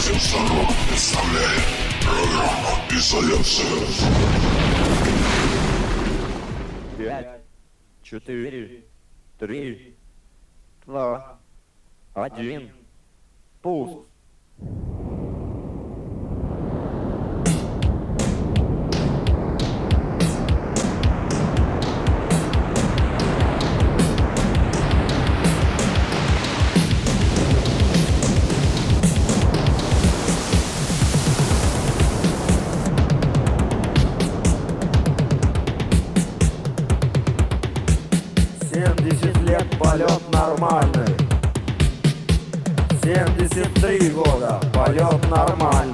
Вадим Цыганов представляет программу «Изоляция». 5, 4, 3, 2, 1, пуск. Полет нормальный. 73 года. Полет нормальный.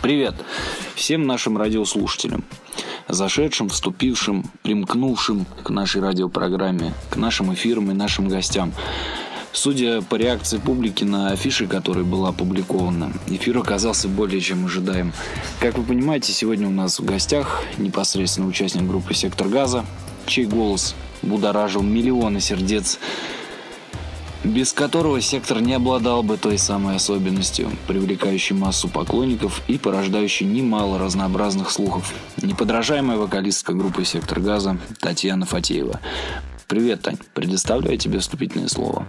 Привет всем нашим радиослушателям, зашедшим, вступившим, примкнувшим к нашей радиопрограмме, к нашим эфирам и нашим гостям. Судя по реакции публики на афиши, которая была опубликована, эфир оказался более чем ожидаем. Как вы понимаете, сегодня у нас в гостях непосредственно участник группы «Сектор Газа», чей голос будоражил миллионы сердец, без которого «Сектор» не обладал бы той самой особенностью, привлекающей массу поклонников и порождающей немало разнообразных слухов. Неподражаемая вокалистка группы «Сектор Газа» Татьяна Фатеева. Привет, Тань. Предоставляю тебе вступительное слово.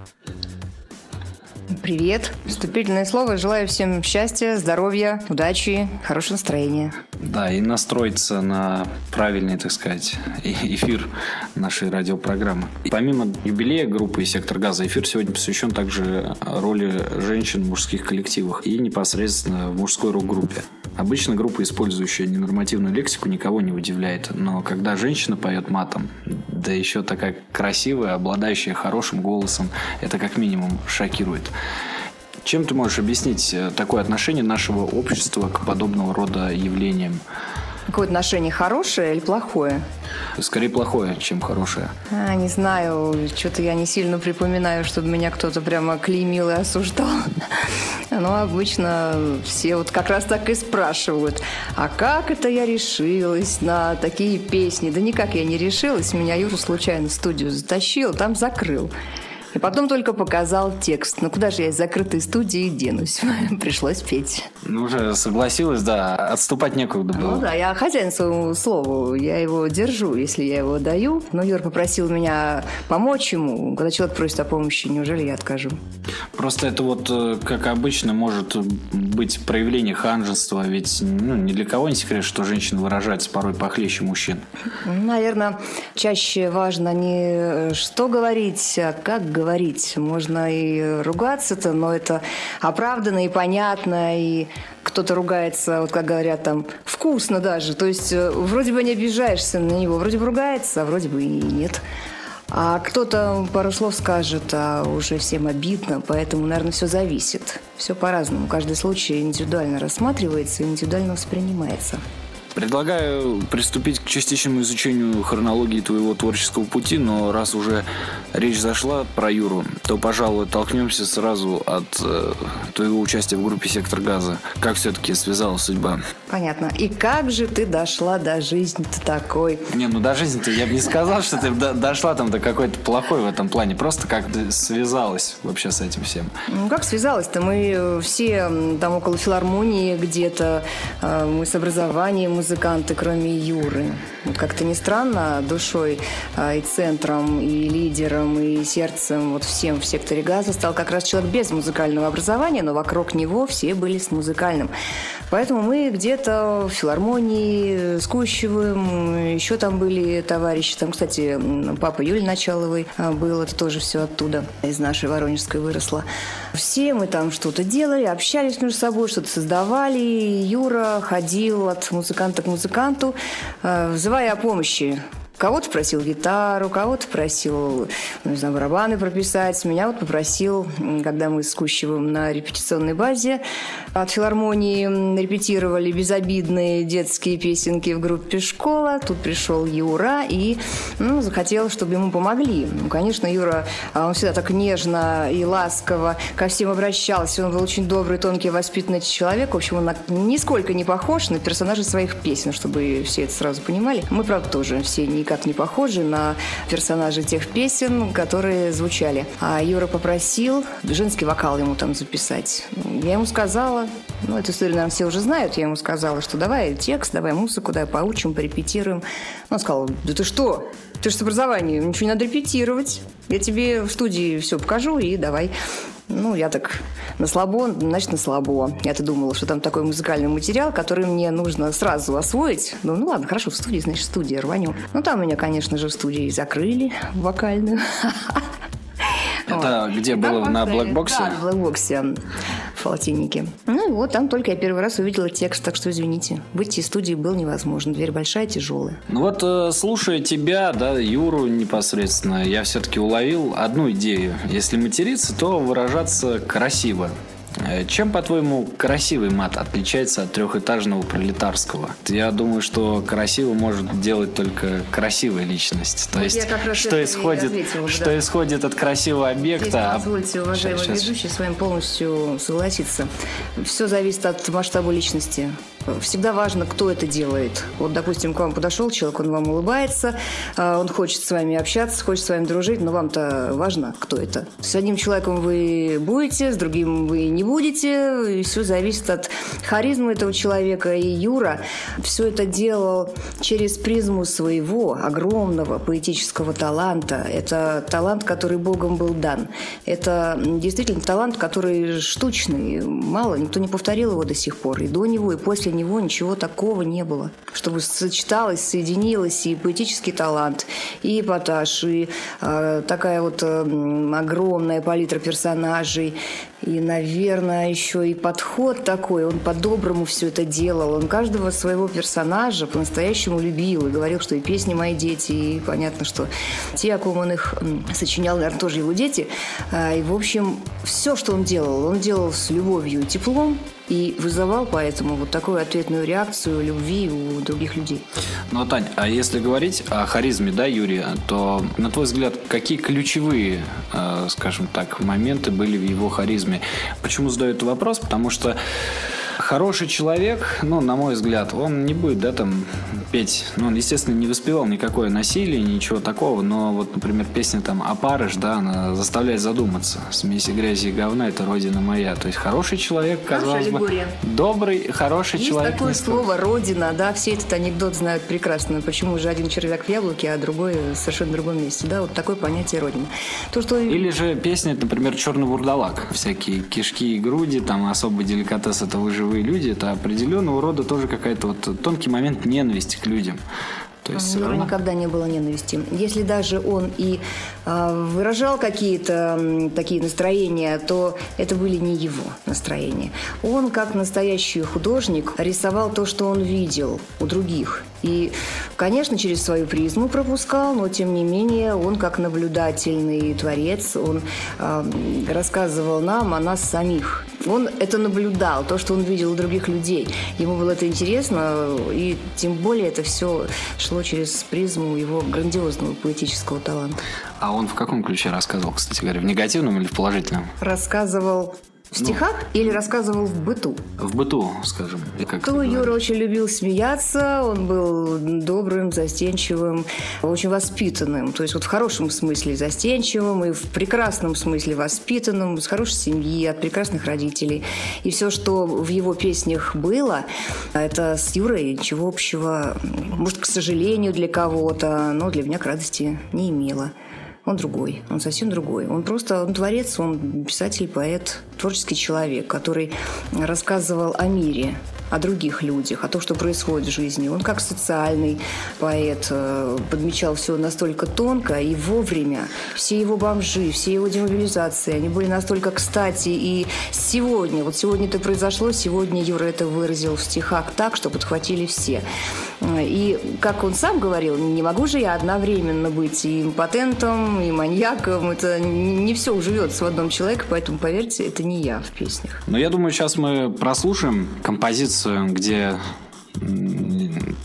Привет. Вступительное слово. Желаю всем счастья, здоровья, удачи, хорошего настроения. Да, и настроиться на правильный, так сказать, эфир нашей радиопрограммы. И помимо юбилея группы «Сектор Газа», эфир сегодня посвящен также роли женщин в мужских коллективах и непосредственно в мужской рок-группе. Обычно группа, использующая ненормативную лексику, никого не удивляет. Но когда женщина поет матом, да еще такая красивая, обладающая хорошим голосом, это как минимум шокирует. Чем ты можешь объяснить такое отношение нашего общества к подобного рода явлениям? Какое отношение, хорошее или плохое? Скорее плохое, чем хорошее. Не знаю, что-то я не сильно припоминаю, чтобы меня кто-то прямо клеймил и осуждал. Но обычно все вот как раз так и спрашивают: а как это я решилась на такие песни? Да никак я не решилась, меня Юра случайно в студию затащил, там закрыл. И потом только показал текст. Ну куда же я из закрытой студии денусь? Пришлось петь. Ну уже согласилась, да. Отступать некуда было. Ну да, я хозяин своему слову. Я его держу, если я его даю. Но Юр попросил меня помочь ему. Когда человек просит о помощи, неужели я откажу? Просто это вот, как обычно, может быть проявление ханжества. Ведь ни для кого не секрет, что женщины выражаются порой похлеще мужчин. Наверное, чаще важно не что говорить, а как говорить. Можно и ругаться-то, но это оправданно и понятно, и кто-то ругается, вот как говорят там, вкусно даже, то есть вроде бы не обижаешься на него, вроде бы ругается, а вроде бы и нет. А кто-то пару слов скажет, а уже всем обидно, поэтому, наверное, все зависит. Все по-разному, каждый случай индивидуально рассматривается и индивидуально воспринимается. Предлагаю приступить к частичному изучению хронологии твоего творческого пути, но раз уже речь зашла про Юру, то, пожалуй, толкнемся сразу от твоего участия в группе «Сектор Газа». Как все-таки связалась судьба? Понятно. И как же ты дошла до жизни-то такой? Не, ну до жизни-то я бы не сказал, что ты дошла там до какой-то плохой в этом плане. Просто как ты связалась вообще с этим всем? Ну как связалась-то? Мы все там около филармонии где-то, мы с образованием, музыканты, кроме Юры. Вот как-то не странно, душой и центром, и лидером, и сердцем, вот всем в «Секторе Газа» стал как раз человек без музыкального образования, но вокруг него все были с музыкальным. Поэтому мы где-то в филармонии с Кущевым, еще там были товарищи, там, кстати, папа Юли Началовой был, это тоже все оттуда, из нашей Воронежской выросла. Все мы там что-то делали, общались между собой, что-то создавали, Юра ходил от музыкантов к музыканту, взывая о помощи. Кого-то просил гитару, кого-то просил, не знаю, барабаны прописать. Меня вот попросил, когда мы с Кущевым на репетиционной базе от филармонии репетировали безобидные детские песенки в группе «Школа». Тут пришел Юра и захотел, чтобы ему помогли. Ну, конечно, Юра, он всегда так нежно и ласково ко всем обращался. Он был очень добрый, тонкий, воспитанный человек. В общем, он нисколько не похож на персонажей своих песен, чтобы все это сразу понимали. Мы, правда, тоже все никак не похожи на персонажей тех песен, которые звучали. А Юра попросил женский вокал ему там записать. Я ему сказала, эту историю, наверное, все уже знают, я ему сказала, что давай текст, давай музыку, давай поучим, порепетируем. Он сказал: да ты что? Ты же с образованием, ничего не надо репетировать. Я тебе в студии все покажу и давай. Я так на слабо. Я-то думала, что там такой музыкальный материал, который мне нужно сразу освоить. Ладно, хорошо, в студии, значит, студия, рванем. Там меня, конечно же, в студии закрыли вокальную. Это где было? На Блэкбоксе? Да, в Блэкбоксе, в Фалтиннике. Там только я первый раз увидела текст, так что извините. Выйти из студии было невозможно. Дверь большая, тяжелая. Слушая тебя, да, Юру непосредственно, я все-таки уловил одну идею. Если материться, то выражаться красиво. Чем, по-твоему, красивый мат отличается от трехэтажного пролетарского? Я думаю, что красиво может делать только красивая личность. То есть, что исходит от красивого объекта... Здесь, позвольте, уважаемый ведущий, с вами полностью согласиться. Все зависит от масштаба личности. Всегда важно, кто это делает. Вот, допустим, к вам подошел человек, он вам улыбается, он хочет с вами общаться, хочет с вами дружить, но вам-то важно, кто это. С одним человеком вы будете, с другим вы не будете. И все зависит от харизмы этого человека. И Юра все это делал через призму своего огромного поэтического таланта. Это талант, который Богом был дан. Это действительно талант, который штучный. Мало, никто не повторил его до сих пор. И до него, и после него ничего такого не было. Чтобы сочеталось, соединилось и поэтический талант, и эпатаж, и такая вот огромная палитра персонажей. И, наверное, еще и подход такой. Он по-доброму все это делал. Он каждого своего персонажа по-настоящему любил. И говорил, что и песни мои дети. И понятно, что те, о ком он их сочинял, наверное, тоже его дети. И, в общем, все, что он делал с любовью и теплом. И вызывал поэтому вот такую ответную реакцию любви у других людей. Ну, Тань, а если говорить о харизме, да, Юрия, то, на твой взгляд, какие ключевые, скажем так, моменты были в его харизме? Почему задаю этот вопрос? Потому что хороший человек, ну, на мой взгляд, он не будет, да, там, петь. Ну, он, естественно, не воспевал никакое насилие, ничего такого, но вот, например, песня там «Опарыш», да, она заставляет задуматься. «Смеси грязи и говна — это родина моя». То есть хороший человек, казалось бы, добрый, хороший человек. Есть такое слово «родина», да, все этот анекдот знают прекрасно. Почему же один червяк в яблоке, а другой в совершенно другом месте, да, вот такое понятие «родина». То, что... Или же песня, например, «Черный бурдалак», всякие кишки и груди, там особый деликатес — это выживание. Люди, это определенного рода тоже какая-то вот тонкий момент ненависти к людям. То есть у него никогда не было ненависти. Если даже он и выражал какие-то такие настроения, то это были не его настроения. Он, как настоящий художник, рисовал то, что он видел у других. И, конечно, через свою призму пропускал, но, тем не менее, он, как наблюдательный творец, он рассказывал нам о нас самих. Он это наблюдал, то, что он видел у других людей. Ему было это интересно, и тем более это все шло через призму его грандиозного поэтического таланта. А он в каком ключе рассказывал, кстати говоря, в негативном или в положительном? Рассказывал... В стихах или рассказывал в быту? В быту, скажем. То Юра очень любил смеяться, он был добрым, застенчивым, очень воспитанным. То есть вот в хорошем смысле застенчивым и в прекрасном смысле воспитанным, из хорошей семьи, от прекрасных родителей. И все, что в его песнях было, это с Юрой ничего общего, может, к сожалению, для кого-то, но для меня к радости не имело. Он другой, он совсем другой. Он просто творец, он писатель, поэт, творческий человек, который рассказывал о мире, о других людях, о том, что происходит в жизни. Он как социальный поэт подмечал все настолько тонко и вовремя. Все его бомжи, все его демобилизации, они были настолько кстати. И сегодня, вот сегодня это произошло, сегодня Юра это выразил в стихах так, что подхватили все. И, как он сам говорил, не могу же я одновременно быть и импотентом, и маньяком. Это не все уживется в одном человеке, поэтому, поверьте, это не я в песнях. Но я думаю, сейчас мы прослушаем композицию, где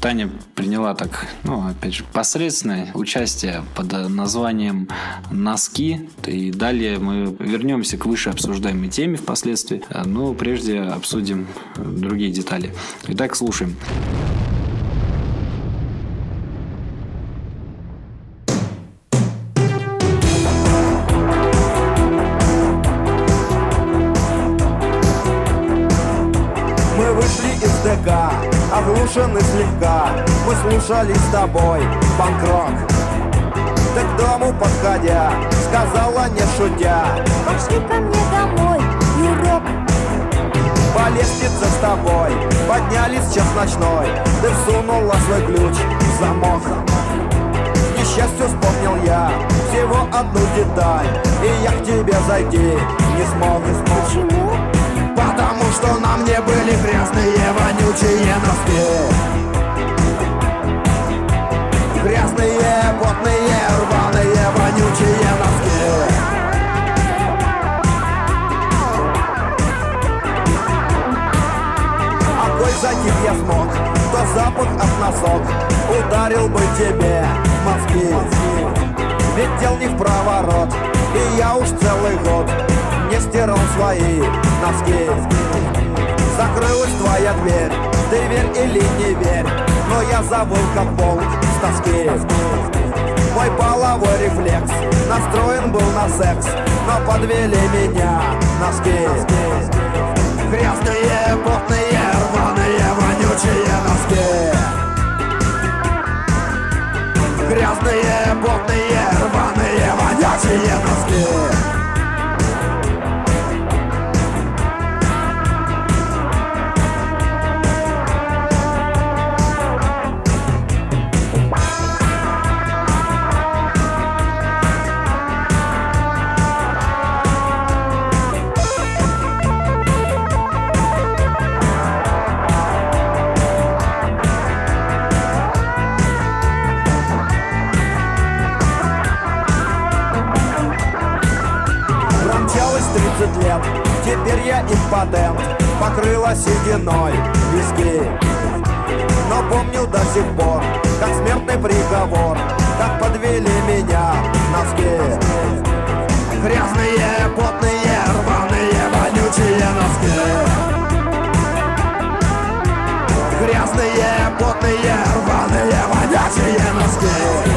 Таня приняла так, ну, опять же, посредственное участие под названием «Носки». И далее мы вернемся к выше обсуждаемой теме впоследствии, но прежде обсудим другие детали. Итак, слушаем. Оглушены слегка, мы слушали с тобой панк-рок. Ты к дому подходя, сказала не шутя: пошли ко мне домой, Юрок. По лестнице с тобой поднялись час ночной, ты всунула свой ключ в замок. К несчастью вспомнил я всего одну деталь, и я к тебе зайти не смог. Почему? Потому что на мне были грязные, вонючие носки. Грязные, потные, рваные, вонючие носки. голых от носок, ударил бы тебе мозги. Ведь дел не в проворот, и я уж целый год не стирал свои носки. Закрылась твоя дверь, ты верь или не верь, но я завыл как волк с тоски. Мой половой рефлекс настроен был на секс, но подвели меня носки. Грязные, потные, рваные, вонючие носки. Грязные, потные, рваные, вонючие носки. Лет. Теперь я импотент, покрыла сединой виски. Но помню до сих пор, как смертный приговор, как подвели меня носки. Грязные, потные, рваные, вонючие носки. Грязные, потные, рваные, вонючие носки.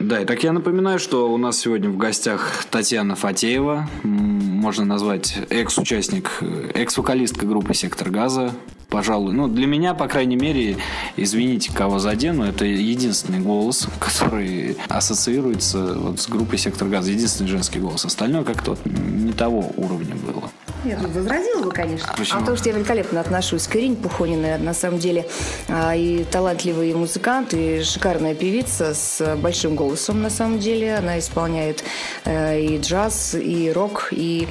Да, и так я напоминаю, что у нас сегодня в гостях Татьяна Фатеева, можно назвать экс-участник, экс-вокалистка группы «Сектор Газа». Пожалуй, ну для меня, по крайней мере, извините, кого задену, это единственный голос, который ассоциируется вот с группой «Сектор Газа», единственный женский голос. Остальное как-то вот не того уровня было. Я тут возразила бы, конечно. Почему? А потому что я великолепно отношусь к Ирине Пухониной. На самом деле и талантливый музыкант, и шикарная певица с большим голосом, на самом деле. Она исполняет и джаз, и рок, и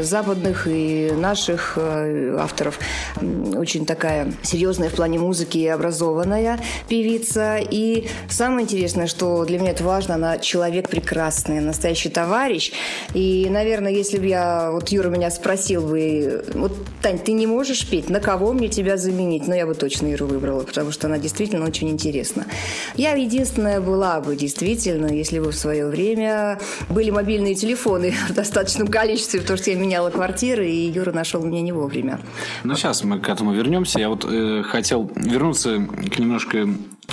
западных, и наших авторов. Очень такая серьезная в плане музыки и образованная певица. И самое интересное, что для меня это важно, она человек прекрасный, настоящий товарищ. И, наверное, если бы я... Вот Юра меня спросил бы, вот, Тань, ты не можешь петь? На кого мне тебя заменить? Но я бы точно Иру выбрала, потому что она действительно очень интересна. Я единственная была бы, действительно, если бы в свое время были мобильные телефоны в достаточном количестве, потому что я меняла квартиры, и Юра нашел меня не вовремя. Ну, сейчас мы к этому вернемся. Я вот хотел вернуться к немножко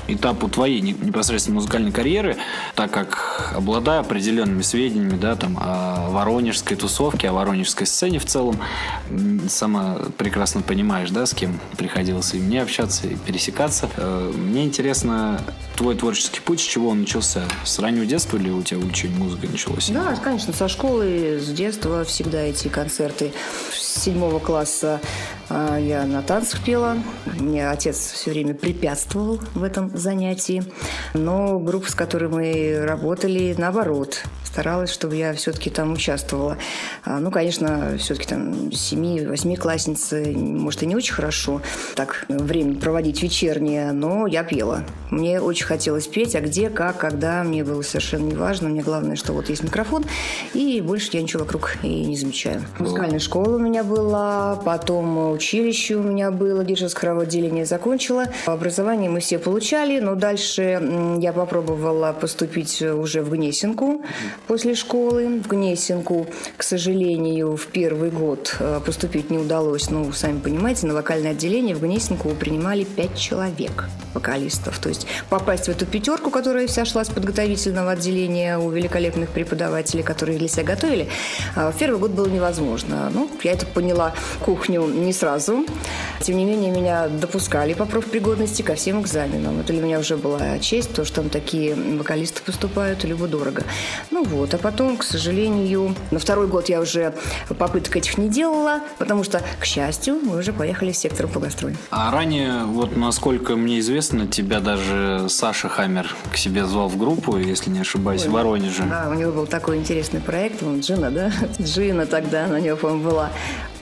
этапу твоей непосредственно музыкальной карьеры, так как, обладая определенными сведениями, да, там, о воронежской тусовке, о воронежской сцене в целом, сама прекрасно понимаешь, да, с кем приходилось и мне общаться, и пересекаться. Мне интересно, твой творческий путь, с чего он начался? С раннего детства или у тебя увлечение музыкой началось? Да, конечно, со школы, с детства всегда эти концерты. С 7 класса я на танцах пела. Мне отец все время препятствовал в этом занятии. Но группа, с которой мы работали, наоборот, старалась, чтобы я все-таки там участвовала. Ну, конечно, все-таки там 7-8-классницы, может, и не очень хорошо так время проводить вечернее, но я пела. Мне очень хотелось петь, а где, как, когда, мне было совершенно не важно. Мне главное, что вот есть микрофон, и больше я ничего вокруг и не замечаю. Музыкальная школа у меня была, потом училище у меня было, Державское отделение закончила. Образование мы все получали, но дальше я попробовала поступить уже в Гнесинку после школы. В Гнесинку, к сожалению, в первый год поступить не удалось. Ну, сами понимаете, на вокальное отделение в Гнесинку принимали 5 человек вокалистов. То есть попасть в эту пятерку, которая вся шла с подготовительного отделения у великолепных преподавателей, которые для себя готовили, в первый год было невозможно. Ну, я это поняла, кухню не сразу. Тем не менее, меня допускали по профпригодности ко всем экзаменам. Это для меня уже была честь, то, что там такие вокалисты поступают, любо-дорого. Ну вот, а потом, к сожалению, на второй год я уже попыток этих не делала, потому что, к счастью, мы уже поехали с сектором по гастролям. А ранее, вот насколько мне известно, тебя даже Саша Хаммер к себе звал в группу, если не ошибаюсь, в Воронеже. Да, у него был такой интересный проект, он Джина, да? Джина тогда на него, по-моему, была.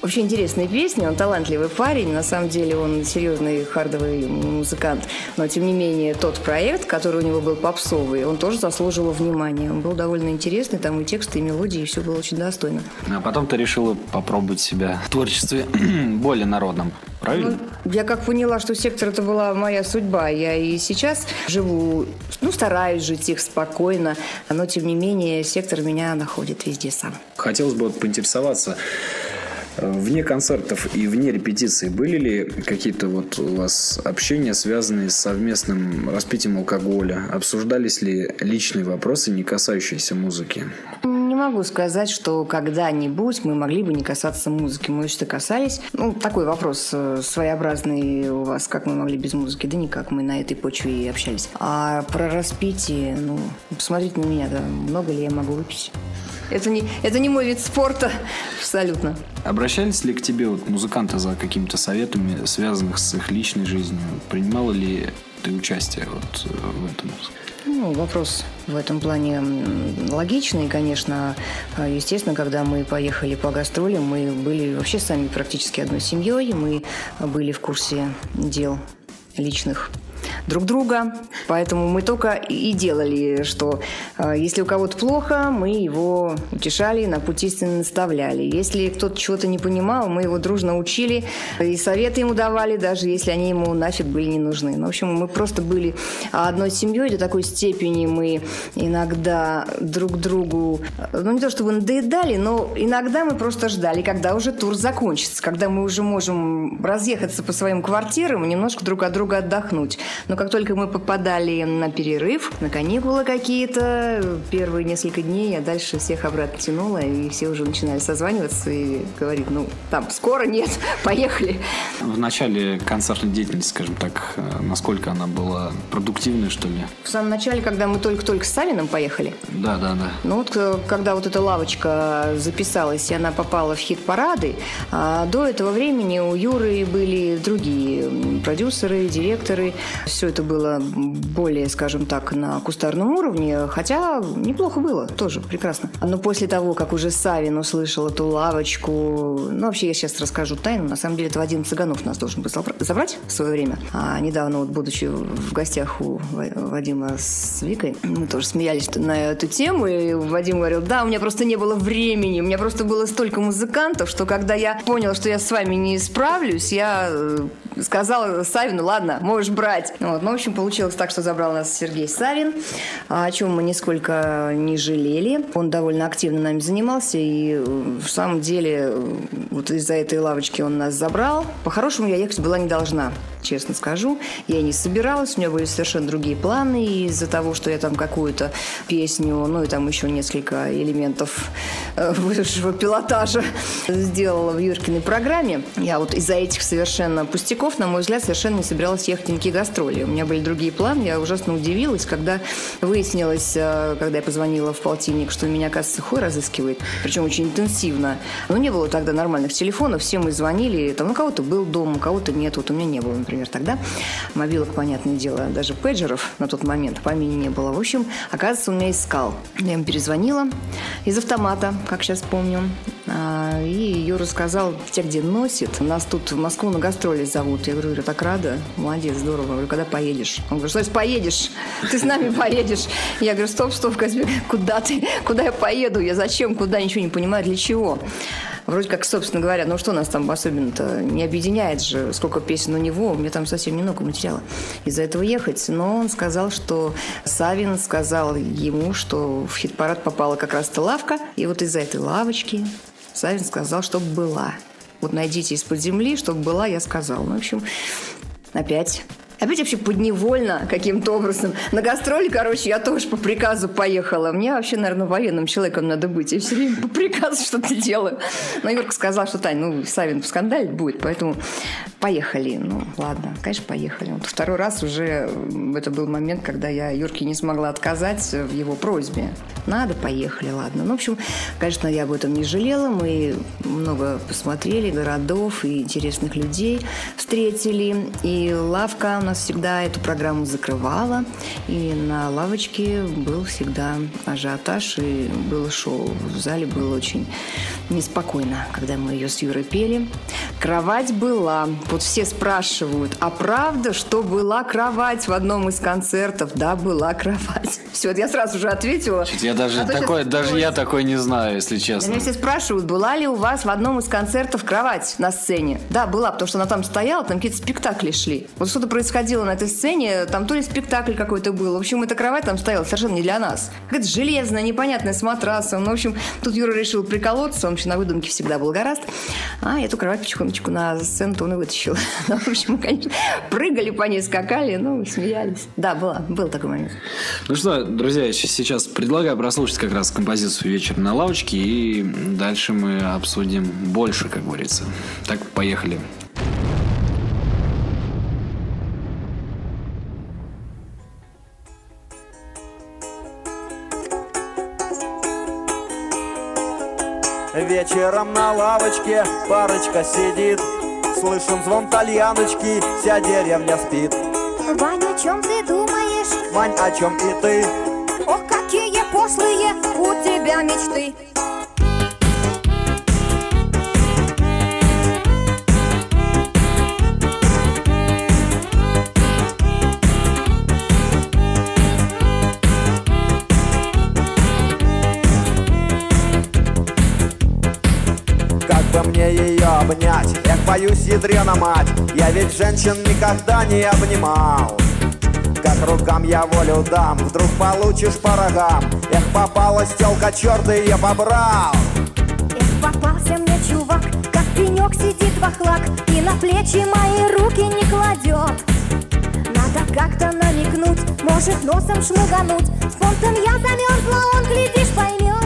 Вообще интересная песня, он талантливый парень, на самом деле он серьезный хардовый музыкант, но тем не менее тот проект, который у него был попсовый, он тоже заслуживал внимания, он был довольно интересный, там и тексты, и мелодии, и все было очень достойно. А потом ты решила попробовать себя в творчестве более народном. Правильно? Ну, я как поняла, что «Сектор» — это была моя судьба. Я и сейчас живу, стараюсь жить их спокойно, но, тем не менее, «Сектор» меня находит везде сам. Хотелось бы поинтересоваться, вне концертов и вне репетиций были ли какие-то у вас общения, связанные с совместным распитием алкоголя? Обсуждались ли личные вопросы, не касающиеся музыки? Не могу сказать, что когда-нибудь мы могли бы не касаться музыки. Мы что-то касались. Такой вопрос своеобразный у вас, как мы могли без музыки. Да никак, мы на этой почве и общались. А про распитие, посмотрите на меня, да, много ли я могу выпить. Это не мой вид спорта, абсолютно. Обращались ли к тебе музыканты за какими-то советами, связанных с их личной жизнью? Принимала ли ты участие в этом? Вопрос в этом плане логичный, конечно. Естественно, когда мы поехали по гастролям, мы были вообще сами практически одной семьей, мы были в курсе дел личных друг друга, поэтому мы только и делали, что если у кого-то плохо, мы его утешали, на путь истины наставляли. Если кто-то чего-то не понимал, мы его дружно учили и советы ему давали, даже если они ему нафиг были не нужны. В общем, мы просто были одной семьей, до такой степени мы иногда друг другу, не то чтобы надоедали, но иногда мы просто ждали, когда уже тур закончится, когда мы уже можем разъехаться по своим квартирам и немножко друг от друга отдохнуть. Но как только мы попадали на перерыв, на каникулы какие-то, первые несколько дней я дальше всех обратно тянула, и все уже начинали созваниваться и говорить, там скоро нет, поехали. В начале концертной деятельности, скажем так, насколько она была продуктивной, что ли? В самом начале, когда мы только с Савином поехали? Да. Когда эта лавочка записалась, и она попала в хит-парады, а до этого времени у Юры были другие продюсеры, директоры. Все это было более, скажем так, на кустарном уровне, хотя неплохо было, тоже прекрасно. Но после того, как уже Савин услышал эту лавочку, вообще я сейчас расскажу тайну, на самом деле это Вадим Цыганов нас должен был забрать в свое время. А недавно, будучи в гостях у Вадима с Викой, мы тоже смеялись на эту тему, и Вадим говорил, да, у меня просто не было времени, у меня просто было столько музыкантов, что когда я поняла, что я с вами не справлюсь, я сказала Савину, ладно, можешь брать. В общем, получилось так, что забрал нас Сергей Савин, о чем мы нисколько не жалели. Он довольно активно нами занимался, и в самом деле из-за этой лавочки он нас забрал. По-хорошему, я ехать была не должна, честно скажу. Я не собиралась, у меня были совершенно другие планы, и из-за того, что я там какую-то песню, и там еще несколько элементов высшего пилотажа сделала в Юркиной программе, я из-за этих совершенно пустяков, на мой взгляд, совершенно не собиралась ехать на какие гастроли. У меня были другие планы, я ужасно удивилась, когда выяснилось, когда я позвонила в полтинник, что меня, оказывается, Хой разыскивает, причем очень интенсивно. Не было тогда нормальных телефонов, все мы звонили, у кого-то был дом, у кого-то нет, у меня не было, например, тогда мобилок, понятное дело, даже пейджеров на тот момент по имени не было. В общем, оказывается, он меня искал. Я ему перезвонила из автомата, как сейчас помню, и Юра сказал, те, где носит, нас тут в Москву на гастроли зовут. Я говорю, так рада, молодец, здорово. Я говорю, когда поедешь? Он говорит, что поедешь? Ты с нами поедешь? Я говорю, стоп, Казбек, куда ты? Куда я поеду? Я зачем? Куда? Ничего не понимаю, для чего? Вроде как, собственно говоря, что нас там особенно-то не объединяет же, сколько песен у него, у меня там совсем немного материала из-за этого ехать. Но он сказал, что Савин сказал ему, что в хит-парад попала как раз-то лавка, и из-за этой лавочки Савин сказал, чтобы была. Найдите из-под земли, чтобы была, я сказал. В общем, опять вообще подневольно каким-то образом. На гастроли, я тоже по приказу поехала. Мне вообще, наверное, военным человеком надо быть. Я все время по приказу что-то делаю. Но Юрка сказал, что, Тань, Савин поскандалить будет, поэтому поехали. Ладно, конечно, поехали. Второй раз уже это был момент, когда я Юрке не смогла отказать в его просьбе. Надо, поехали, ладно. В общем, конечно, я об этом не жалела. Мы много посмотрели городов и интересных людей встретили. И лавка у нас нас всегда эту программу закрывала, и на лавочке был всегда ажиотаж, и было шоу. В зале было очень неспокойно, когда мы ее с Юрой пели. Кровать была. Вот все спрашивают, а правда, что была кровать в одном из концертов? Да, была кровать. Все, я сразу же ответила. Я даже, такой не знаю, если честно. Меня все спрашивают, была ли у вас в одном из концертов кровать на сцене? Да, была, потому что она там стояла, там какие-то спектакли шли. Вот что-то происходило на этой сцене, там то ли спектакль какой-то был. В общем, эта кровать там стояла совершенно не для нас. Какая-то железная, непонятная, с матрасом. Ну, в общем, тут Юра решил приколоться, он вообще на выдумке всегда был гораздо. А эту кровать потихонечку на сцену-то он и вытащил. Ну, в общем, мы, конечно, прыгали по ней, скакали, ну, смеялись. Да, был такой момент. Ну что, друзья, я сейчас предлагаю прослушать как раз композицию «Вечер на лавочке», и дальше мы обсудим больше, как говорится. Так, поехали. Вечером на лавочке парочка сидит, слышим звон тальяночки, вся деревня спит. Вань, о чем ты думаешь? Вань, о чем и ты? Ох, какие пошлые у тебя мечты. Ее обнять, я боюсь, ядрена мать, я ведь женщин никогда не обнимал. Как рукам я волю дам, вдруг получишь по рогам. Эх, попалась тёлка, чёрт её побрал. Эх, попался мне чувак, как пенёк сидит в охлак, и на плечи мои руки не кладёт. Надо как-то намекнуть, может носом шмыгануть. С понтом я замёрзла, он, глядишь, поймёт.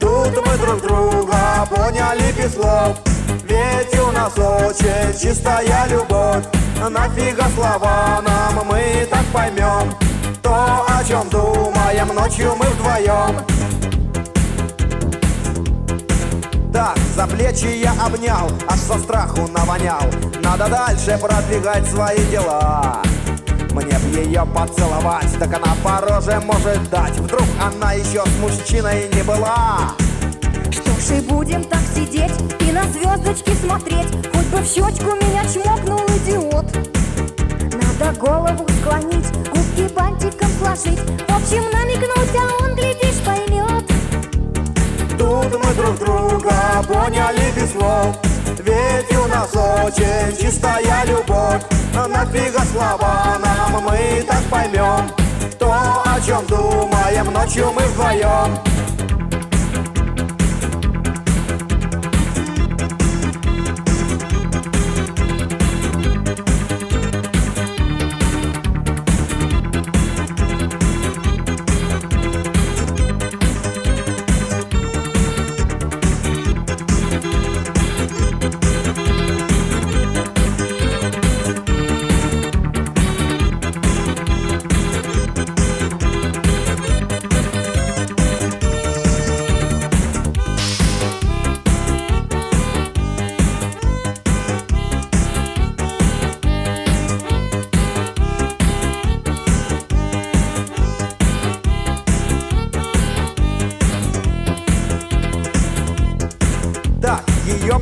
Тут мы друг друга поняли без слов, ведь у нас очень чистая любовь. Нафига слова нам, мы так поймем то, о чем думаем ночью мы вдвоем. Так, за плечи я обнял, аж со страху навонял. Надо дальше продвигать свои дела. Мне б ее поцеловать, так она по роже может дать. Вдруг она еще с мужчиной не была. Что ж, и будем так сидеть и на звездочки смотреть. Хоть бы в щечку меня чмокнул идиот. Надо голову склонить, губки бантиком сложить. В общем, намекнуть, а он, глядишь, поймет. Тут мы друг друга поняли без слов, ведь у нас очень чистая любовь. Нафига слова нам, мы так поймем то, о чем думаем ночью мы вдвоем.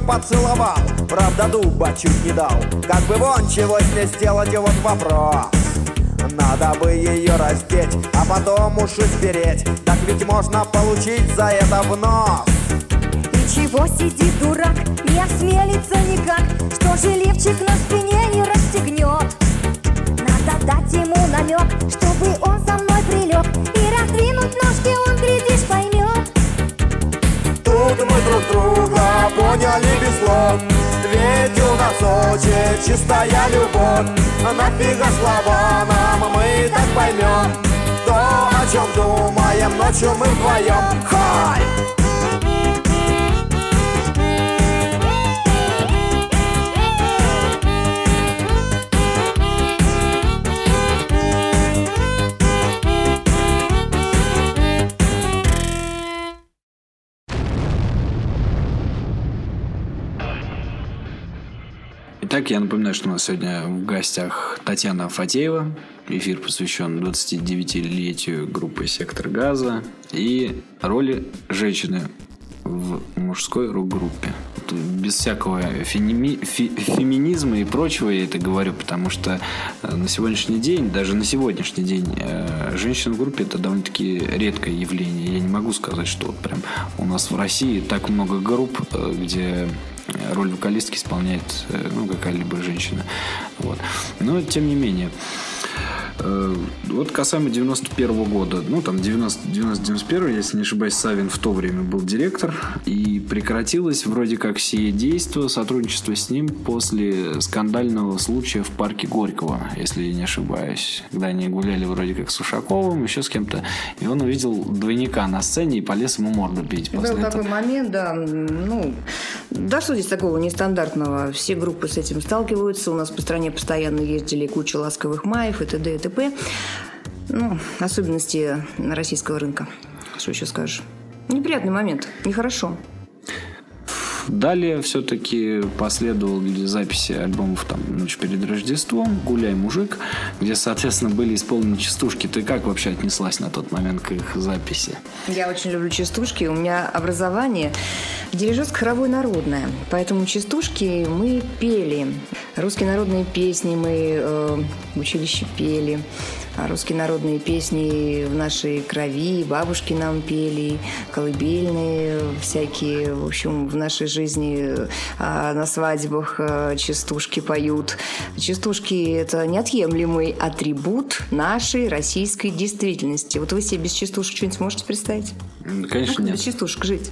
Поцеловал, правда дуба чуть не дал. Как бы вон чего с ней сделать, вот вопрос. Надо бы ее раздеть, а потом уши спереть. Так ведь можно получить за это в нос. И чего сидит дурак, не осмелится никак. Что же лифчик на спине не расстегнет? Надо дать ему намек, чтобы он со мной прилег. И раздвинуть ножки он, глядишь, поймет. Тут мы друг друга поняли без слов, ведь у нас очень чистая любовь. Нафига слова нам, мы так поймем то, о чем думаем ночью мы вдвоем. Хай! Итак, я напоминаю, что у нас сегодня в гостях Татьяна Фатеева. Эфир посвящен 29-летию группы «Сектор Газа» и роли женщины в мужской рок-группе. Без всякого феминизма и прочего я это говорю, потому что на сегодняшний день женщин в группе — это довольно-таки редкое явление. Я не могу сказать, что вот прям у нас в России так много групп, где роль вокалистки исполняет какая-либо женщина. Вот. Но тем не менее. Вот касаемо 91 года, 90-91, если не ошибаюсь, Савин в то время был директор, и прекратилось вроде как сие действо, сотрудничество с ним после скандального случая в парке Горького, если я не ошибаюсь, когда они гуляли вроде как с Ушаковым, еще с кем-то, и он увидел двойника на сцене и полез ему морду бить. После был такой момент, что здесь такого нестандартного, все группы с этим сталкиваются, у нас по стране постоянно ездили куча ласковых маев и т.д. и т.п. Особенности российского рынка. Что еще скажешь? Неприятный момент. Нехорошо. Далее все-таки последовали записи альбомов «Ночь перед Рождеством», «Гуляй, мужик», где, соответственно, были исполнены частушки. Ты как вообще отнеслась на тот момент к их записи? Я очень люблю частушки. У меня образование дирижерско-хоровое народное. Поэтому частушки мы пели. Русские народные песни мы в училище пели. Русские народные песни в нашей крови, бабушки нам пели, колыбельные всякие, в общем, в нашей жизни на свадьбах частушки поют. Частушки – это неотъемлемый атрибут нашей российской действительности. Вот вы себе без частушек что-нибудь можете представить? Конечно, нет. Без частушек жить.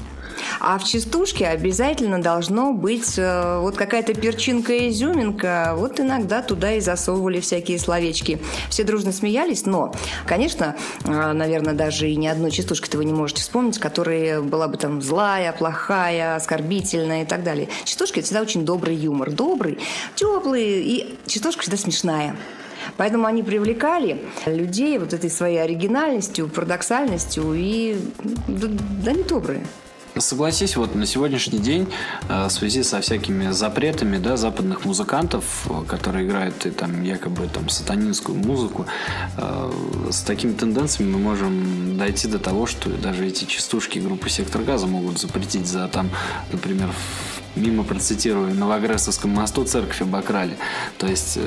А в частушке обязательно должно быть какая-то перчинка, изюминка. Вот иногда туда и засовывали всякие словечки. Все дружно смеялись, но, конечно, наверное, даже и ни одной частушки-то вы не можете вспомнить, которая была бы злая, плохая, оскорбительная и так далее. Частушки – это всегда очень добрый юмор. Добрый, теплый, и частушка всегда смешная. Поэтому они привлекали людей вот этой своей оригинальностью, парадоксальностью, и они добрые. Согласись, вот на сегодняшний день в связи со всякими запретами западных музыкантов, которые играют якобы сатанинскую музыку, с такими тенденциями мы можем дойти до того, что даже эти частушки группы «Сектор Газа» могут запретить за например, мимо процитирую, на Новогрессовском мосту церковь обокрали. То есть,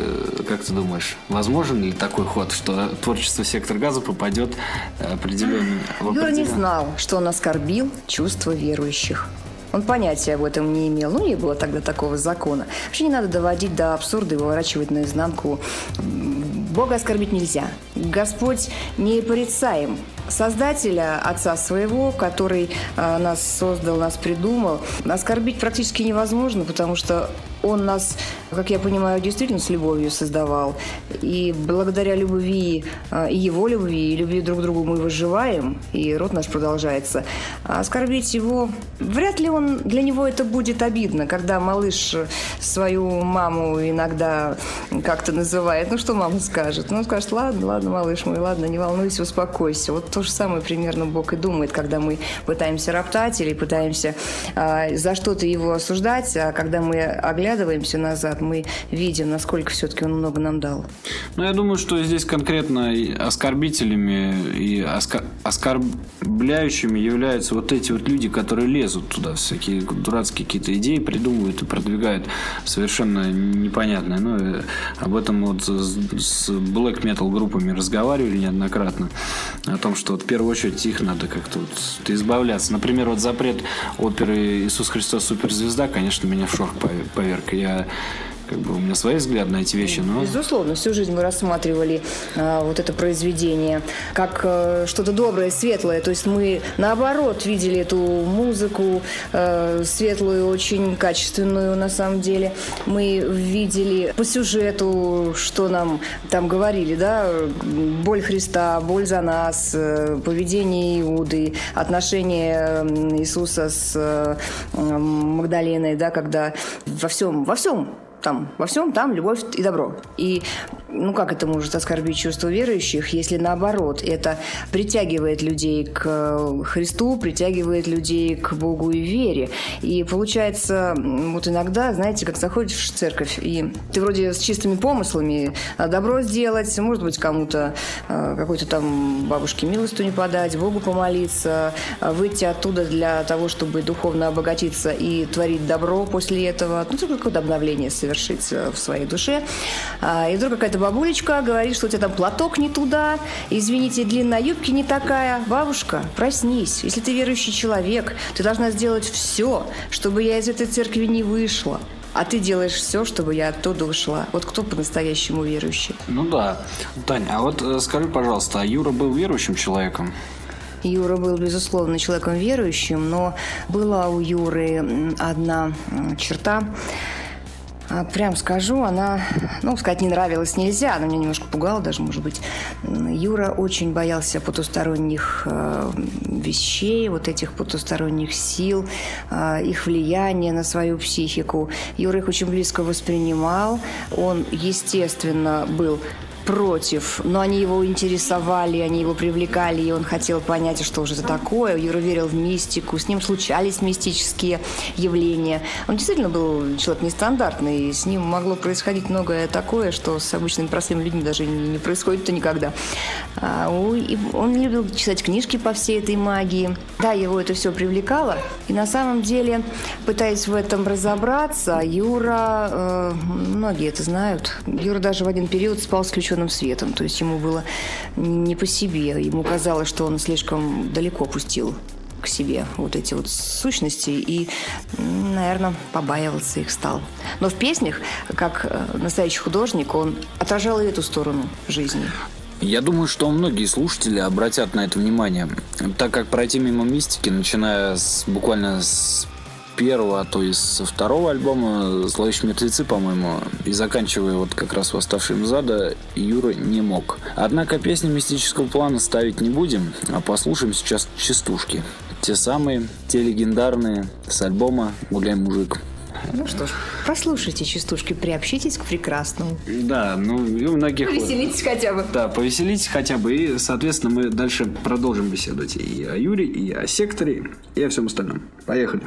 как ты думаешь, возможен ли такой ход, что творчество «Сектор Газа» попадет определенно в определенный... Юра не знал, что он оскорбил чувства верующих. Он понятия об этом не имел. Не было тогда такого закона. Вообще не надо доводить до абсурда и выворачивать наизнанку. Бога оскорбить нельзя. Господь непорицаем. Создателя, Отца своего, который нас создал, нас придумал, оскорбить практически невозможно, потому что Он нас, как я понимаю, действительно с любовью создавал. И благодаря любви, и Его любви, и любви друг к другу мы выживаем, и род наш продолжается. А оскорбить Его, вряд ли для Него это будет обидно, когда малыш свою маму иногда как-то называет. Что мама скажет? Он скажет, ладно, малыш мой, ладно, не волнуйся, успокойся. Вот то же самое примерно Бог и думает, когда мы пытаемся роптать или пытаемся за что-то Его осуждать, а когда мы оглядываемся, назад, мы видим, насколько все-таки Он много нам дал. Я думаю, что здесь конкретно оскорбителями и оскорбляющими являются эти люди, которые лезут туда, всякие дурацкие какие-то идеи придумывают и продвигают совершенно непонятное. Об этом с black metal группами разговаривали неоднократно, о том, что в первую очередь их надо как-то избавляться. Например, запрет оперы «Иисус Христос суперзвезда», конечно, меня в шок поверг. Я у меня свой взгляд на эти вещи, но... Безусловно, всю жизнь мы рассматривали это произведение как что-то доброе, светлое. То есть мы, наоборот, видели эту музыку светлую, очень качественную, на самом деле. Мы видели по сюжету, что нам там говорили, боль Христа, боль за нас, поведение Иуды, отношения Иисуса с Магдаленой, когда во всем там любовь и добро. И ну как это может оскорбить чувство верующих, если наоборот, это притягивает людей к Христу, притягивает людей к Богу и вере. И получается, вот иногда, знаете, как заходишь в церковь, и ты вроде с чистыми помыслами добро сделать, может быть, кому-то, какой-то там бабушке милостыню подать, Богу помолиться, выйти оттуда для того, чтобы духовно обогатиться и творить добро после этого, ну, какое-то обновление совершить в своей душе. И вдруг какая-то бабулечка говорит, что у тебя там платок не туда, извините, длинная юбка не такая. Бабушка, проснись. Если ты верующий человек, ты должна сделать все, чтобы я из этой церкви не вышла. А ты делаешь все, чтобы я оттуда ушла. Вот кто по-настоящему верующий? Ну да. Таня, а вот скажи, пожалуйста, а Юра был верующим человеком? Юра был, безусловно, человеком верующим, но была у Юры одна черта. Прям скажу, она, ну, сказать, не нравилась нельзя, она меня немножко пугала даже, может быть. Юра очень боялся потусторонних вещей, вот этих потусторонних сил, их влияния на свою психику. Юра их очень близко воспринимал, он, естественно, был против, но они его интересовали, они его привлекали, и он хотел понять, что же это такое. Юра верил в мистику, с ним случались мистические явления. Он действительно был человек нестандартный, и с ним могло происходить многое такое, что с обычными простыми людьми даже не происходит-то никогда. И он любил читать книжки по всей этой магии. Да, его это все привлекало, и на самом деле, пытаясь в этом разобраться, Юра, многие это знают, Юра даже в один период спал с ключом светом. То есть ему было не по себе. Ему казалось, что он слишком далеко пустил к себе вот эти вот сущности и, наверное, побаивался их стал. Но в песнях, как настоящий художник, он отражал и эту сторону жизни. Я думаю, что многие слушатели обратят на это внимание, так как пройти мимо мистики, начиная буквально с первого, то есть со второго альбома «Зловещие мертвецы», по-моему, и заканчивая вот как раз «Восставшим из ада», Юра не мог. Однако песни мистического плана ставить не будем, а послушаем сейчас частушки. Те самые, те легендарные с альбома «Гуляй, мужик». Ну что ж, послушайте частушки, приобщитесь к прекрасному. Да, ну и у многих... Повеселитесь хотя бы. Да, повеселитесь хотя бы. И, соответственно, мы дальше продолжим беседовать и о Юре, и о Секторе, и о всем остальном. Поехали.